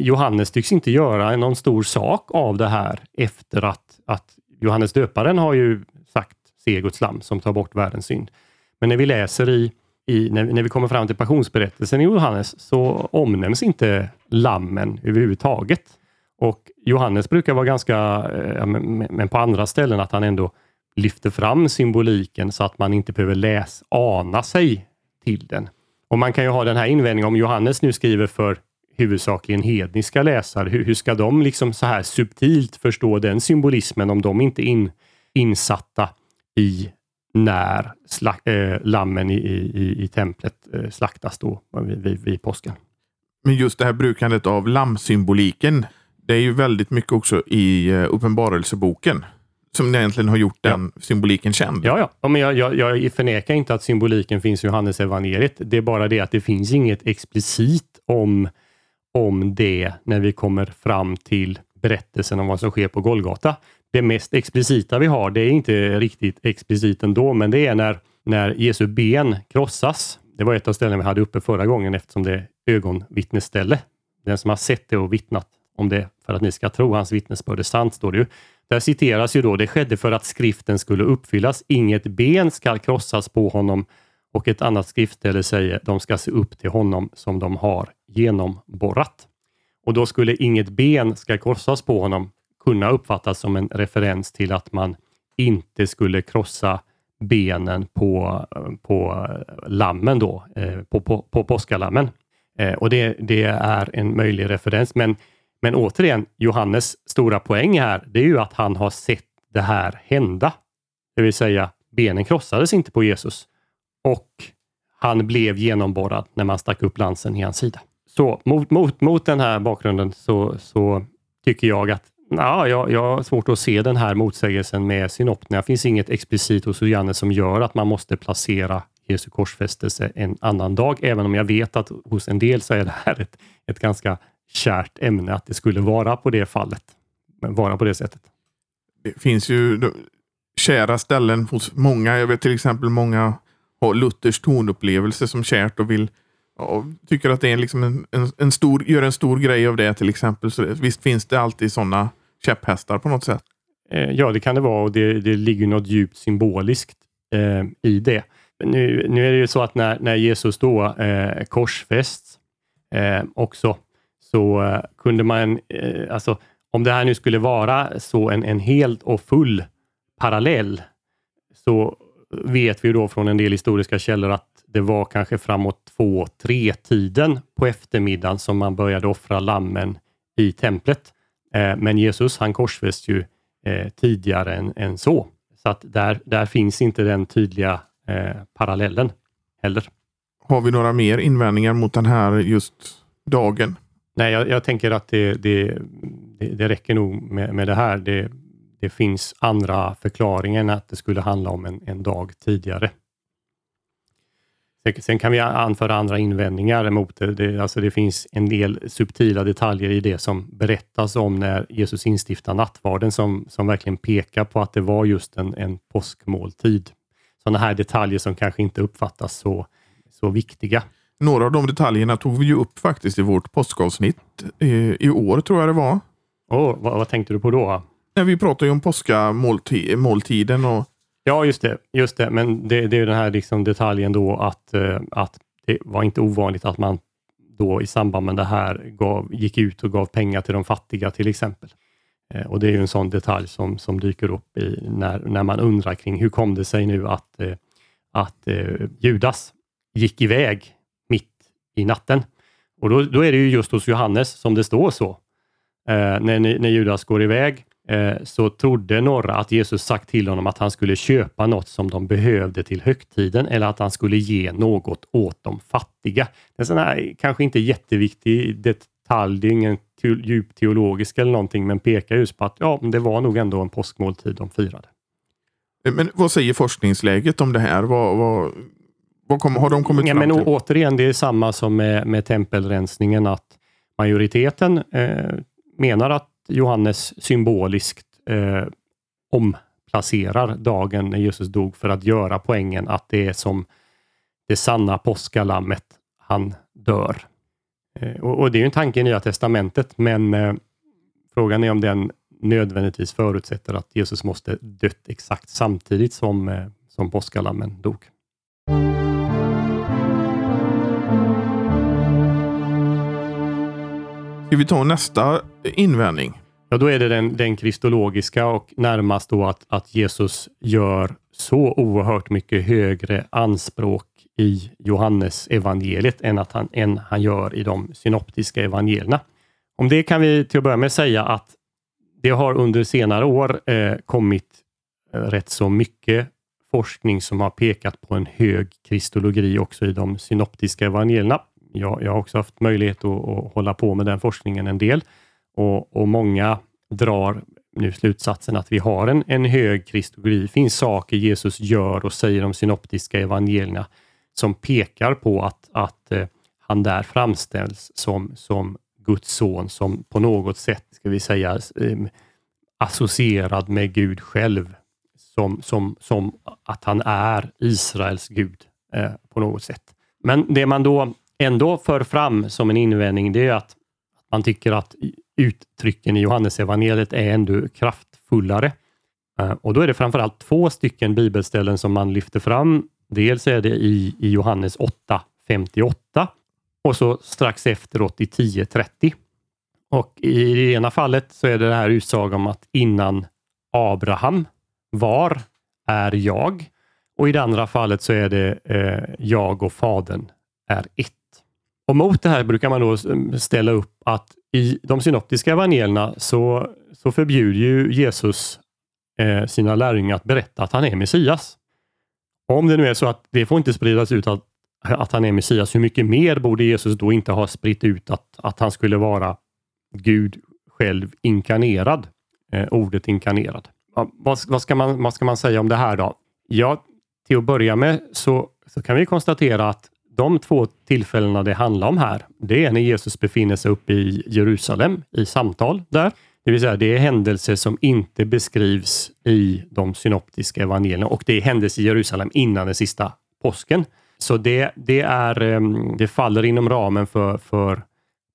Johannes tycks inte göra någon stor sak av det här, efter att Johannes döparen har ju sagt se Guds lamm som tar bort världens synd. Men när vi läser när vi kommer fram till passionsberättelsen i Johannes, så omnämns inte lammen överhuvudtaget. Och Johannes brukar vara ganska, men på andra ställen att han ändå lyfter fram symboliken så att man inte behöver ana sig till den. Och man kan ju ha den här invändningen, om Johannes nu skriver för huvudsakligen hedniska läsare, hur ska de liksom så här subtilt förstå den symbolismen om de inte är insatta i när lammen i templet slaktas då vid påsken. Men just det här brukandet av lammsymboliken, det är ju väldigt mycket också i Uppenbarelseboken som egentligen har gjort den symboliken känd. Ja, men jag förnekar inte att symboliken finns i Johannesevangeliet. Det är bara det att det finns inget explicit om det när vi kommer fram till berättelsen om vad som sker på Golgata. Det mest explicita vi har, det är inte riktigt explicit ändå, men det är när Jesu ben krossas. Det var ett av ställen vi hade uppe förra gången eftersom det är ögonvittnesställe. Den som har sett det och vittnat om det för att ni ska tro hans vittnesbörd är sant, står det ju. Där citeras ju då, det skedde för att skriften skulle uppfyllas. Inget ben ska krossas på honom. Och ett annat skriftställe säger, de ska se upp till honom som de har genomborrat. Och då skulle inget ben ska krossas på honom kunna uppfattas som en referens till att man inte skulle krossa benen på lammen då, på påskalammen. Och det är en möjlig referens. Men återigen, Johannes stora poäng här, det är ju att han har sett det här hända. Det vill säga, benen krossades inte på Jesus. Och han blev genomborrad när man stack upp lansen i hans sida. Så mot den här bakgrunden så tycker jag att jag har svårt att se den här motsägelsen med synopterna. Det finns inget explicit hos Johannes som gör att man måste placera Jesu korsfästelse en annan dag. Även om jag vet att hos en del så är det här ett ganska kärt ämne. Att det skulle vara på det fallet. Vara på det sättet. Det finns ju kära ställen hos många. Jag vet till exempel många har Luthers tornupplevelse som kärt och vill... Ja, tycker att det är liksom en stor, gör en stor grej av det till exempel. Så visst finns det alltid sådana käpphästar på något sätt. Ja, det kan det vara, och det ligger något djupt symboliskt i det. Nu är det ju så att när Jesus då korsfästs också, så kunde man, alltså om det här nu skulle vara så en helt och full parallell, så vet vi då från en del historiska källor att det var kanske framåt 2-3-tiden på eftermiddagen som man började offra lammen i templet. Men Jesus, han korsfästs ju tidigare än så. Så att där finns inte den tydliga parallellen heller. Har vi några mer invändningar mot den här just dagen? Nej, jag tänker att det räcker nog med det här. Det finns andra förklaringar än att det skulle handla om en dag tidigare. Sen kan vi anföra andra invändningar mot det. Alltså det finns en del subtila detaljer i det som berättas om när Jesus instiftar nattvarden som verkligen pekar på att det var just en påskmåltid. Sådana här detaljer som kanske inte uppfattas så viktiga. Några av de detaljerna tog vi ju upp faktiskt i vårt påskavsnitt i år, tror jag det var. Vad tänkte du på då? När vi pratade ju om påskamåltiden och... Ja, just det. Men det är den här liksom detaljen då att det var inte ovanligt att man då i samband med det här gick ut och gav pengar till de fattiga till exempel. Och det är ju en sån detalj som dyker upp i när man undrar kring hur kom det sig nu att Judas gick iväg mitt i natten. Och då är det ju just hos Johannes som det står så. När Judas går iväg, så trodde några att Jesus sagt till honom att han skulle köpa något som de behövde till högtiden, eller att han skulle ge något åt de fattiga. Det är sån här kanske inte jätteviktig detalj, det är ingen djup teologisk eller någonting, men pekar just på att det var nog ändå en påskmåltid de firade. Men vad säger forskningsläget om det här? Har de kommit fram till? Men återigen, det är samma som med tempelrensningen, att majoriteten menar att Johannes symboliskt omplacerar dagen när Jesus dog för att göra poängen att det är som det sanna påskalammet han dör. Och det är ju en tanke i Nya testamentet, men frågan är om den nödvändigtvis förutsätter att Jesus måste dött exakt samtidigt som påskalammen dog. Ska vi ta nästa invändning? Ja, då är det den kristologiska, och närmast då att Jesus gör så oerhört mycket högre anspråk i Johannesevangeliet än att han gör i de synoptiska evangelierna. Om det kan vi till att börja med säga att det har under senare år kommit rätt så mycket forskning som har pekat på en hög kristologi också i de synoptiska evangelierna. Jag har också haft möjlighet att hålla på med den forskningen en del. Och många drar nu slutsatsen att vi har en hög kristologi. Det finns saker Jesus gör och säger om synoptiska evangelierna som pekar på att han där framställs som Guds son, som på något sätt, ska vi säga, associerad med Gud själv. Som att han är Israels Gud på något sätt. Men det man då ändå för fram som en invändning, det är att man tycker att uttrycken i Johannesevangeliet är ändå kraftfullare. Och då är det framförallt 2 stycken bibelställen som man lyfter fram. Dels är det i Johannes 8:58 och så strax efteråt i 10:30. Och i det ena fallet så är det här utsagan om att innan Abraham var är jag. Och i det andra fallet så är det jag och fadern är ett. Och mot det här brukar man då ställa upp att i de synoptiska evangelierna så förbjuder ju Jesus sina lärjungar att berätta att han är Messias. Om det nu är så att det får inte spridas ut att han är Messias, hur mycket mer borde Jesus då inte ha spritt ut att han skulle vara Gud själv inkarnerad, ordet inkarnerad. Ja, vad ska man säga om det här då? Ja, till att börja med så kan vi konstatera att de två tillfällena det handlar om här, det är när Jesus befinner sig uppe i Jerusalem i samtal där. Det vill säga det är händelser som inte beskrivs i de synoptiska evangelierna, och det händes i Jerusalem innan den sista påsken. Så det faller inom ramen för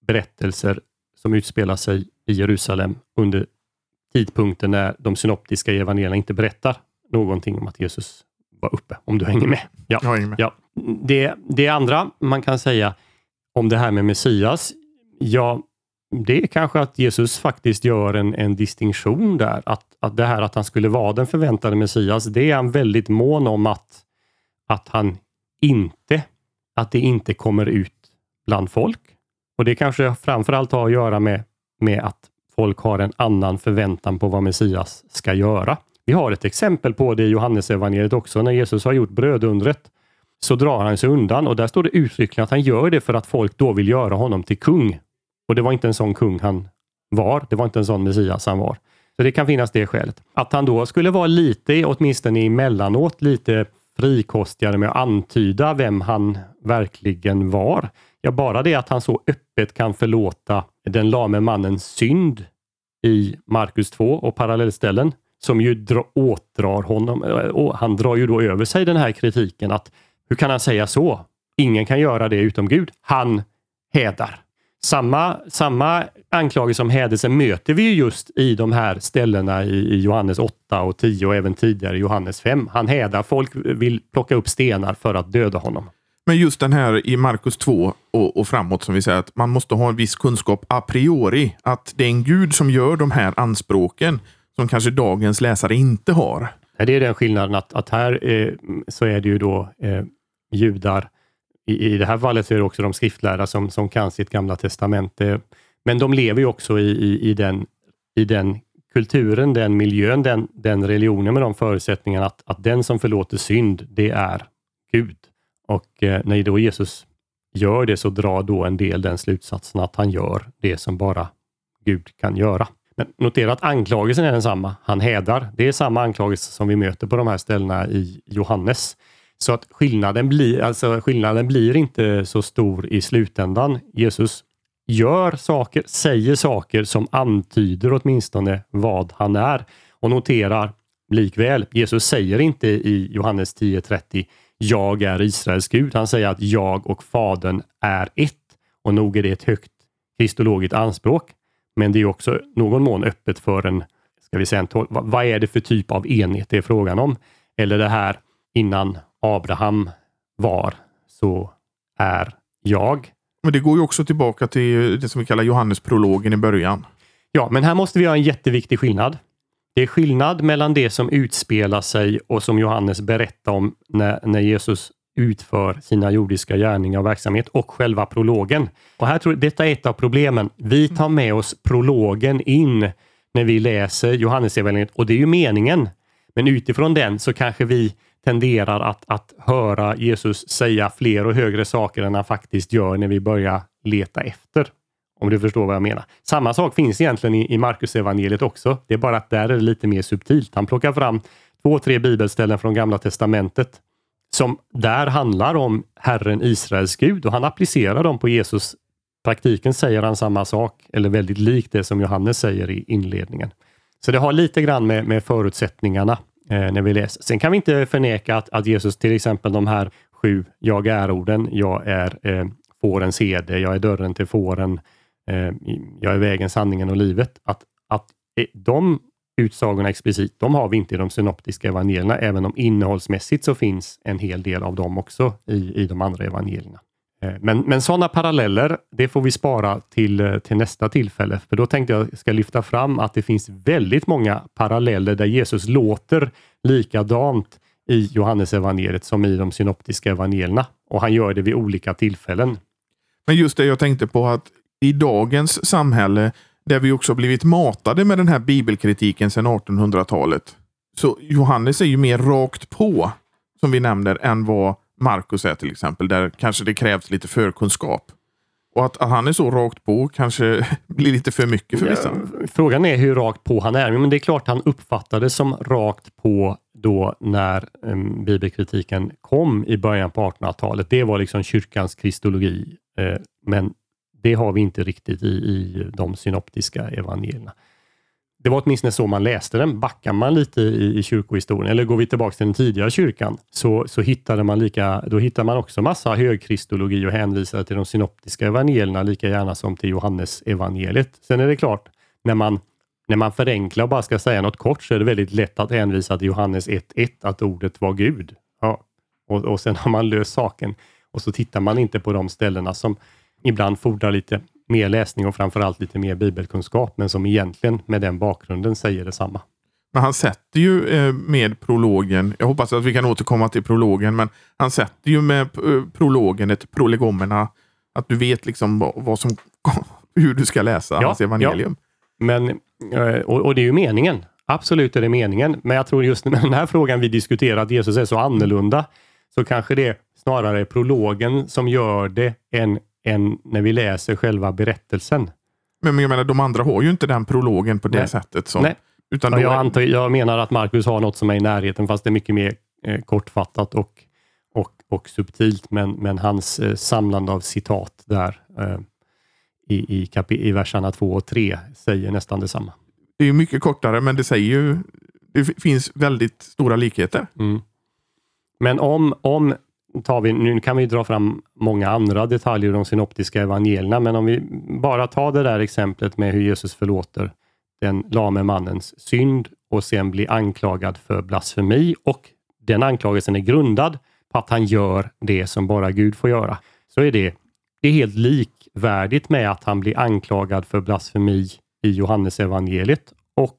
berättelser som utspelar sig i Jerusalem under tidpunkten när de synoptiska evangelierna inte berättar någonting om att Jesus var uppe, om du hänger med. Ja. Jag hänger med. Ja. Det andra man kan säga om det här med Messias, ja, det är kanske att Jesus faktiskt gör en distinktion där. Att det här att han skulle vara den förväntade Messias, det är han väldigt mån om att det inte kommer ut bland folk. Och det kanske framförallt har att göra med att folk har en annan förväntan på vad Messias ska göra. Vi har ett exempel på det i Johannesevangeliet också. När Jesus har gjort brödundret så drar han sig undan. Och där står det uttryckligen att han gör det för att folk då vill göra honom till kung. Och det var inte en sån kung han var. Det var inte en sån Messias han var. Så det kan finnas det skälet. Att han då skulle vara lite, åtminstone emellanåt, lite frikostigare med att antyda vem han verkligen var. Ja, bara det att han så öppet kan förlåta den lame mannens synd i Markus 2 och parallellställen, som ju åtdrar honom. Och han drar ju då över sig den här kritiken att hur kan han säga så? Ingen kan göra det utom Gud. Han hädar. Samma anklagelse som hädelse möter vi ju just i de här ställena i Johannes 8 och 10 och även tidigare i Johannes 5. Han hädar. Folk vill plocka upp stenar för att döda honom. Men just den här i Markus 2 och framåt, som vi säger att man måste ha en viss kunskap a priori. Att det är en Gud som gör de här anspråken som kanske dagens läsare inte har. Det är den skillnaden att här så är det ju då judar. I det här fallet så är det också de skriftlärare som kan sitt gamla testament. Men de lever ju också i den kulturen, den miljön, den religionen med de förutsättningarna att den som förlåter synd, det är Gud. Och när då Jesus gör det så drar då en del den slutsatsen att han gör det som bara Gud kan göra. Men notera att anklagelsen är densamma. Han hädar. Det är samma anklagelse som vi möter på de här ställena i Johannes. Så att skillnaden blir inte så stor i slutändan. Jesus gör saker, säger saker som antyder åtminstone vad han är. Och noterar likväl, Jesus säger inte i Johannes 10:30 jag är Israels Gud. Han säger att jag och Fadern är ett. Och nog är det ett högt kristologiskt anspråk. Men det är också någon mån öppet för vad är det för typ av enhet det är frågan om? Eller det här innan Abraham var så är jag. Men det går ju också tillbaka till det som vi kallar Johannesprologen i början. Ja, men här måste vi göra en jätteviktig skillnad. Det är skillnad mellan det som utspelar sig och som Johannes berättar om när Jesus utför sina jordiska gärningar och verksamhet och själva prologen. Och här detta är ett av problemen. Vi tar med oss prologen in när vi läser Johannesevangeliet, och det är ju meningen. Men utifrån den så kanske vi tenderar att höra Jesus säga fler och högre saker än han faktiskt gör när vi börjar leta efter. Om du förstår vad jag menar. Samma sak finns egentligen i Markusevangeliet också. Det är bara att där är det lite mer subtilt. Han plockar fram 2-3 bibelställen från Gamla testamentet som där handlar om Herren Israels Gud, och han applicerar dem på Jesus. Praktiken säger han samma sak, eller väldigt likt det som Johannes säger i inledningen. Så det har lite grann med förutsättningarna när vi läser. Sen kan vi inte förneka att Jesus, till exempel de här 7 jag är-orden, jag är fårens herde, jag är dörren till fåren, jag är vägen, sanningen och livet. Att de utsagorna explicit, de har vi inte i de synoptiska evangelierna, även om innehållsmässigt så finns en hel del av dem också i de andra evangelierna. Men sådana paralleller, det får vi spara till nästa tillfälle. För då tänkte jag ska lyfta fram att det finns väldigt många paralleller där Jesus låter likadant i Johannesevangeliet som i de synoptiska evangelierna. Och han gör det vid olika tillfällen. Men just det jag tänkte på, att i dagens samhälle där vi också blivit matade med den här bibelkritiken sedan 1800-talet, så Johannes är ju mer rakt på, som vi nämner, än vad Markus är till exempel, där kanske det krävs lite förkunskap. Och att han är så rakt på kanske blir lite för mycket för vissa. Ja, frågan är hur rakt på han är. Men det är klart han uppfattades som rakt på då när bibelkritiken kom i början på 1800-talet. Det var liksom kyrkans kristologi. Men det har vi inte riktigt i de synoptiska evangelierna. Det var åtminstone så man läste den. Backar man lite i kyrkohistorien, eller går vi tillbaka till den tidigare kyrkan, så hittade man då hittar man också massa högkristologi och hänvisar till de synoptiska evangelierna lika gärna som till Johannesevangeliet. Sen är det klart, när man förenklar och bara ska säga något kort, så är det väldigt lätt att hänvisa till Johannes 1:1, att ordet var Gud. Ja. Och sen har man löst saken. Och så tittar man inte på de ställena som ibland fordrar lite mer läsning och framförallt lite mer bibelkunskap, men som egentligen med den bakgrunden säger detsamma. Men han sätter ju med prologen, jag hoppas att vi kan återkomma till prologen, men han sätter ju med prologen, ett prolegomena, att du vet liksom hur du ska läsa hans evangelium. Ja. Men, och det är ju meningen. Absolut är det meningen. Men jag tror just med den här frågan vi diskuterar, att Jesus är så annorlunda, så kanske det snarare är prologen som gör det än när vi läser själva berättelsen. Men jag menar, de andra har ju inte den prologen på det sättet. Så. Nej. Utan jag menar att Markus har något som är i närheten, fast det är mycket mer kortfattat och subtilt. Men hans samlande av citat där i verserna 2 och 3 säger nästan detsamma. Det är ju mycket kortare, men det säger ju, det finns väldigt stora likheter. Mm. Men nu kan vi dra fram många andra detaljer i de synoptiska evangelierna, men om vi bara tar det där exemplet med hur Jesus förlåter den lame mannens synd och sen blir anklagad för blasfemi, och den anklagelsen är grundad på att han gör det som bara Gud får göra, så är det är helt likvärdigt med att han blir anklagad för blasfemi i Johannesevangeliet, och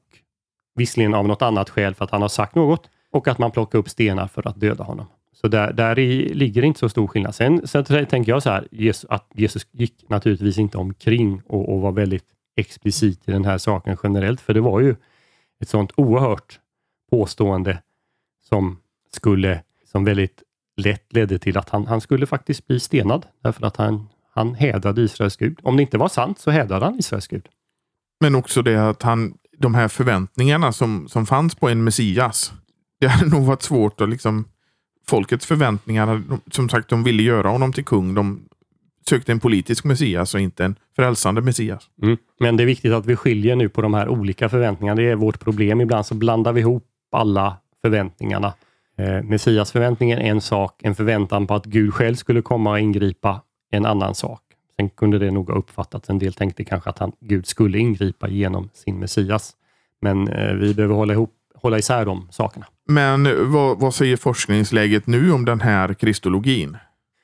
visserligen av något annat skäl, för att han har sagt något, och att man plockar upp stenar för att döda honom. Så där ligger inte så stor skillnad. Sen tänker jag så här, att Jesus gick naturligtvis inte omkring och var väldigt explicit i den här saken generellt. För det var ju ett sånt oerhört påstående som väldigt lätt ledde till att han skulle faktiskt bli stenad. Därför att han hädade Israels Gud. Om det inte var sant så hädade han Israels Gud. Men också det att de här förväntningarna som fanns på en Messias. Det hade nog varit svårt att liksom... Folkets förväntningar, som sagt, de ville göra honom till kung. De sökte en politisk messias och inte en frälsande messias. Mm. Men det är viktigt att vi skiljer nu på de här olika förväntningarna. Det är vårt problem. Ibland så blandar vi ihop alla förväntningarna. Messiasförväntningen är en sak. En förväntan på att Gud själv skulle komma och ingripa en annan sak. Sen kunde det nog ha uppfattats. En del tänkte kanske att Gud skulle ingripa genom sin messias. Men vi behöver hålla isär de sakerna. Men vad säger forskningsläget nu om den här kristologin?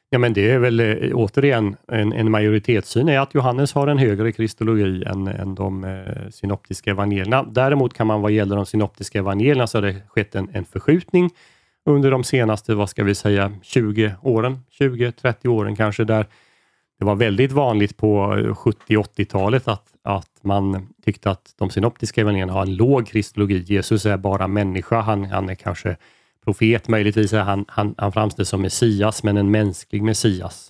Ja, men det är väl återigen en majoritetssyn är att Johannes har en högre kristologi än de synoptiska evangelierna. Däremot kan man vad gäller de synoptiska evangelierna, så har det skett en förskjutning under de senaste, 20-30 åren kanske, där det var väldigt vanligt på 70-80-talet att man tyckte att de synoptiska evangelierna har en låg kristologi. Jesus är bara människa, han är kanske profet möjligtvis, han framställs som Messias, men en mänsklig Messias.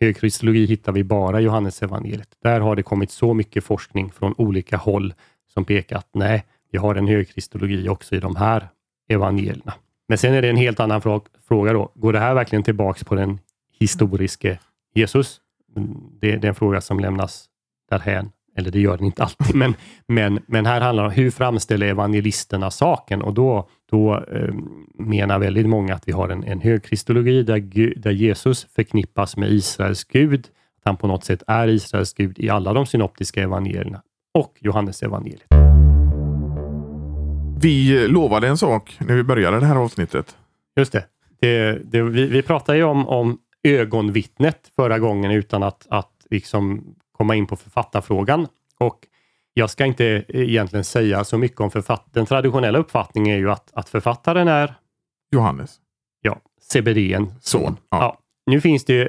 Hög kristologi hittar vi bara i Johannesevangeliet. Där har det kommit så mycket forskning från olika håll som pekar att nej, vi har en hög kristologi också i de här evangelierna. Men sen är det en helt annan fråga då. Går det här verkligen tillbaks på den historiske Jesus? Det är en fråga som lämnas därhän. Eller det gör den inte alltid. Men här handlar det om hur framställer evangelisterna saken. Och då menar väldigt många att vi har en hög kristologi där Jesus förknippas med Israels Gud. Att han på något sätt är Israels Gud i alla de synoptiska evangelierna. Och Johannesevangeliet. Vi lovade en sak när vi började det här avsnittet. Just det. Vi pratade ju om ögonvittnet förra gången utan att liksom komma in på författarfrågan, och jag ska inte egentligen säga så mycket om författaren. Den traditionella uppfattningen är ju att författaren är Johannes. Ja, Zebedeus son. Ja. Nu finns det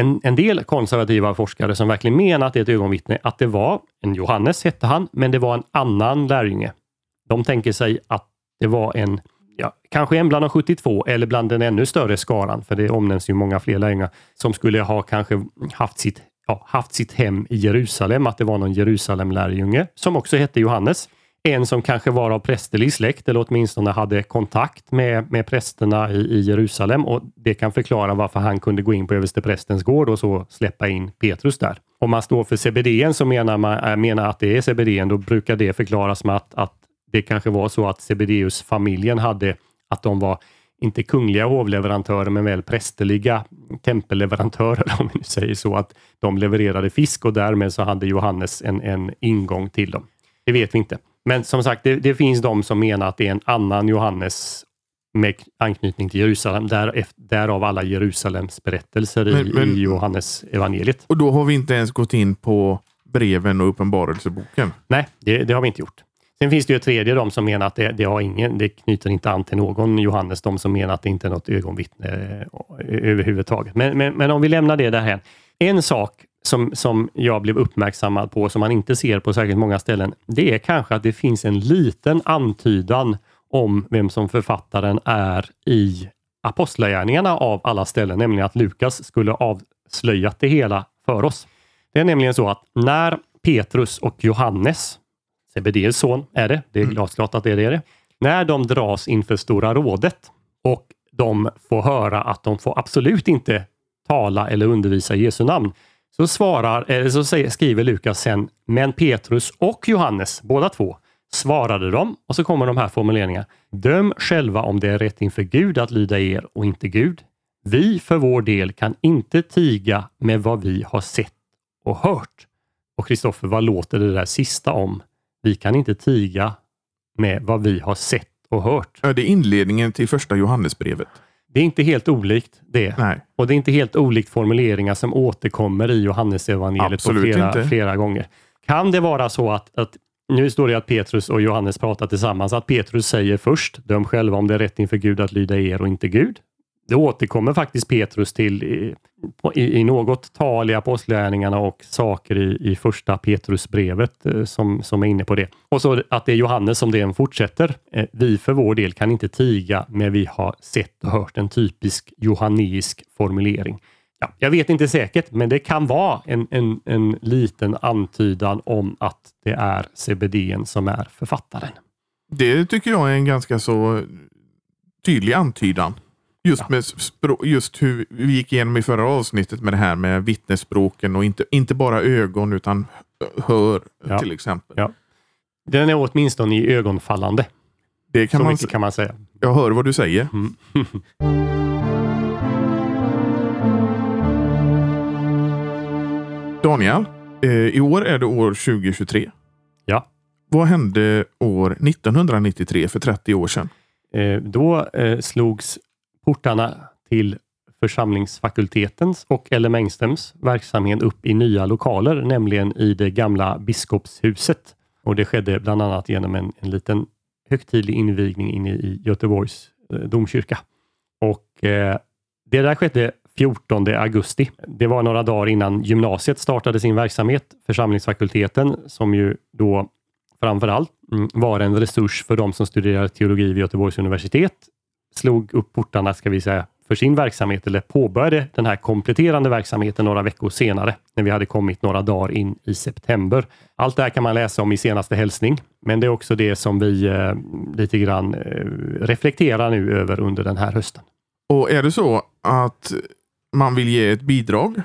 en del konservativa forskare som verkligen menar att det är ett ögonvittne, att det var en Johannes hette han, men det var en annan lärjunge. De tänker sig att det var en, ja, kanske en bland de 72 eller bland den ännu större skaran, för det omnämns ju många fler lärjungar som skulle ha kanske haft sitt hem i Jerusalem, att det var någon Jerusalemlärjunge som också hette Johannes. En som kanske var av prästerlig släkt eller åtminstone hade kontakt med prästerna i Jerusalem, och det kan förklara varför han kunde gå in på översteprästens gård och så släppa in Petrus där. Om man står för Zebedeen så menar att det är Zebedeen, då brukar det förklaras med att det kanske var så att Zebedeus familjen hade, att de var inte kungliga hovleverantörer men väl prästerliga tempelleverantörer, om vi nu säger så, att de levererade fisk och därmed så hade Johannes en ingång till dem. Det vet vi inte. Men som sagt, det finns de som menar att det är en annan Johannes med anknytning till Jerusalem. Därav alla Jerusalems berättelser i Johannesevangeliet. Och då har vi inte ens gått in på breven och uppenbarelseboken. Nej, det har vi inte gjort. Sen finns det ju tredje, de som menar att det knyter inte an till någon Johannes. De som menar att det inte är något ögonvittne överhuvudtaget. Men om vi lämnar det därhen. En sak som jag blev uppmärksammad på, som man inte ser på särskilt många ställen, det är kanske att det finns en liten antydan om vem som författaren är i Apostelgärningarna av alla ställen, nämligen att Lukas skulle avslöjat det hela för oss. Det är nämligen så att när Petrus och Johannes, Zebedeus son är det glasklart att det är det, när de dras inför Stora rådet och de får höra att de får absolut inte tala eller undervisa i Jesu namn, skriver Lukas sen, men Petrus och Johannes, båda två, svarade dem. Och så kommer de här formuleringarna. Döm själva om det är rätt inför Gud att lyda er och inte Gud. Vi för vår del kan inte tiga med vad vi har sett och hört. Och Kristoffer, vad låter det där sista om? Vi kan inte tiga med vad vi har sett och hört. Ja, det är inledningen till Första Johannesbrevet. Det är inte helt olikt det. Nej. Och det är inte helt olikt formuleringar som återkommer i Johannesevangeliet på flera gånger. Kan det vara så att nu står det att Petrus och Johannes pratar tillsammans, att Petrus säger först, döm själva om det är rätt inför Gud att lyda er och inte Gud. Det återkommer faktiskt Petrus till i något tal i Apostelgärningarna och saker i Första Petrusbrevet som är inne på det. Och så att det är Johannes som den fortsätter. Vi för vår del kan inte tiga, men vi har sett och hört, en typisk johanneisk formulering. Ja, jag vet inte säkert, men det kan vara en liten antydan om att det är Zebedeen som är författaren. Det tycker jag är en ganska så tydlig antydan. Just hur vi gick igenom i förra avsnittet med det här med vittnesspråken och inte bara ögon utan hör, till exempel. Ja. Den är åtminstone i ögonfallande. Det kan kan man säga. Jag hör vad du säger. Mm. Daniel, i år är det år 2023. Ja. Vad hände år 1993 för 30 år sedan? Då slogs portarna till församlingsfakultetens och L.M. Engströms verksamhet upp i nya lokaler, nämligen i det gamla biskopshuset. Och det skedde bland annat genom en liten högtidlig invigning inne i Göteborgs domkyrka. Och det där skedde 14 augusti. Det var några dagar innan gymnasiet startade sin verksamhet. Församlingsfakulteten, som ju då framförallt var en resurs för de som studerade teologi vid Göteborgs universitet, slog upp portarna, ska vi säga, för sin verksamhet, eller påbörjade den här kompletterande verksamheten några veckor senare när vi hade kommit några dagar in i september. Allt det här kan man läsa om i senaste hälsning, men det är också det som vi lite grann reflekterar nu över under den här hösten. Och är det så att man vill ge ett bidrag,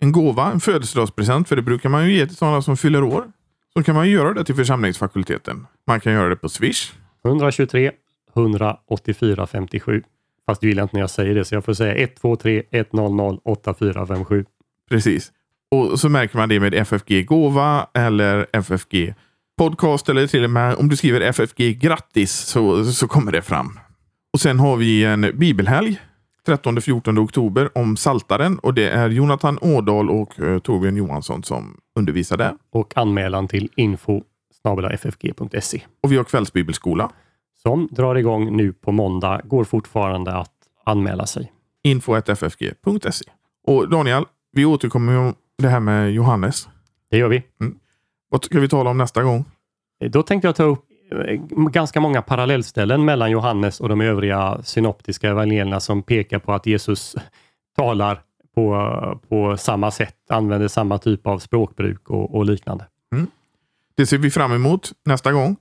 en gåva, en födelsedagspresent, för det brukar man ju ge till sådana som fyller år, så kan man göra det till församlingsfakulteten. Man kan göra det på Swish 123 184 57. Fast du vill inte när jag säger det, så jag får säga 123 100 8457. Precis. Och så märker man det med FFG gåva eller FFG podcast, eller till och med om du skriver FFG grattis så kommer det fram. Och sen har vi en bibelhelg 13-14 oktober om Saltaren, och det är Jonathan Ådahl och Torbjörn Johansson som undervisar där. Och anmälan till info@ffg.se. Och vi har Kvällsbibelskola som drar igång nu på måndag, går fortfarande att anmäla sig. info@ffg.se. Och Daniel, Vi återkommer om det här med Johannes. Det gör vi. Mm. Vad ska vi tala om nästa gång? Då tänkte jag ta upp ganska många parallellställen mellan Johannes och de övriga synoptiska evangelierna som pekar på att Jesus talar på samma sätt, använder samma typ av språkbruk och liknande. Mm. Det ser vi fram emot nästa gång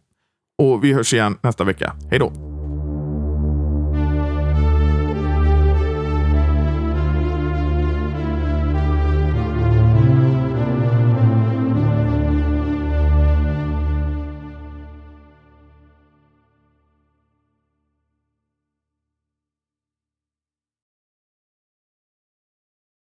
och vi hörs igen nästa vecka. Hej då!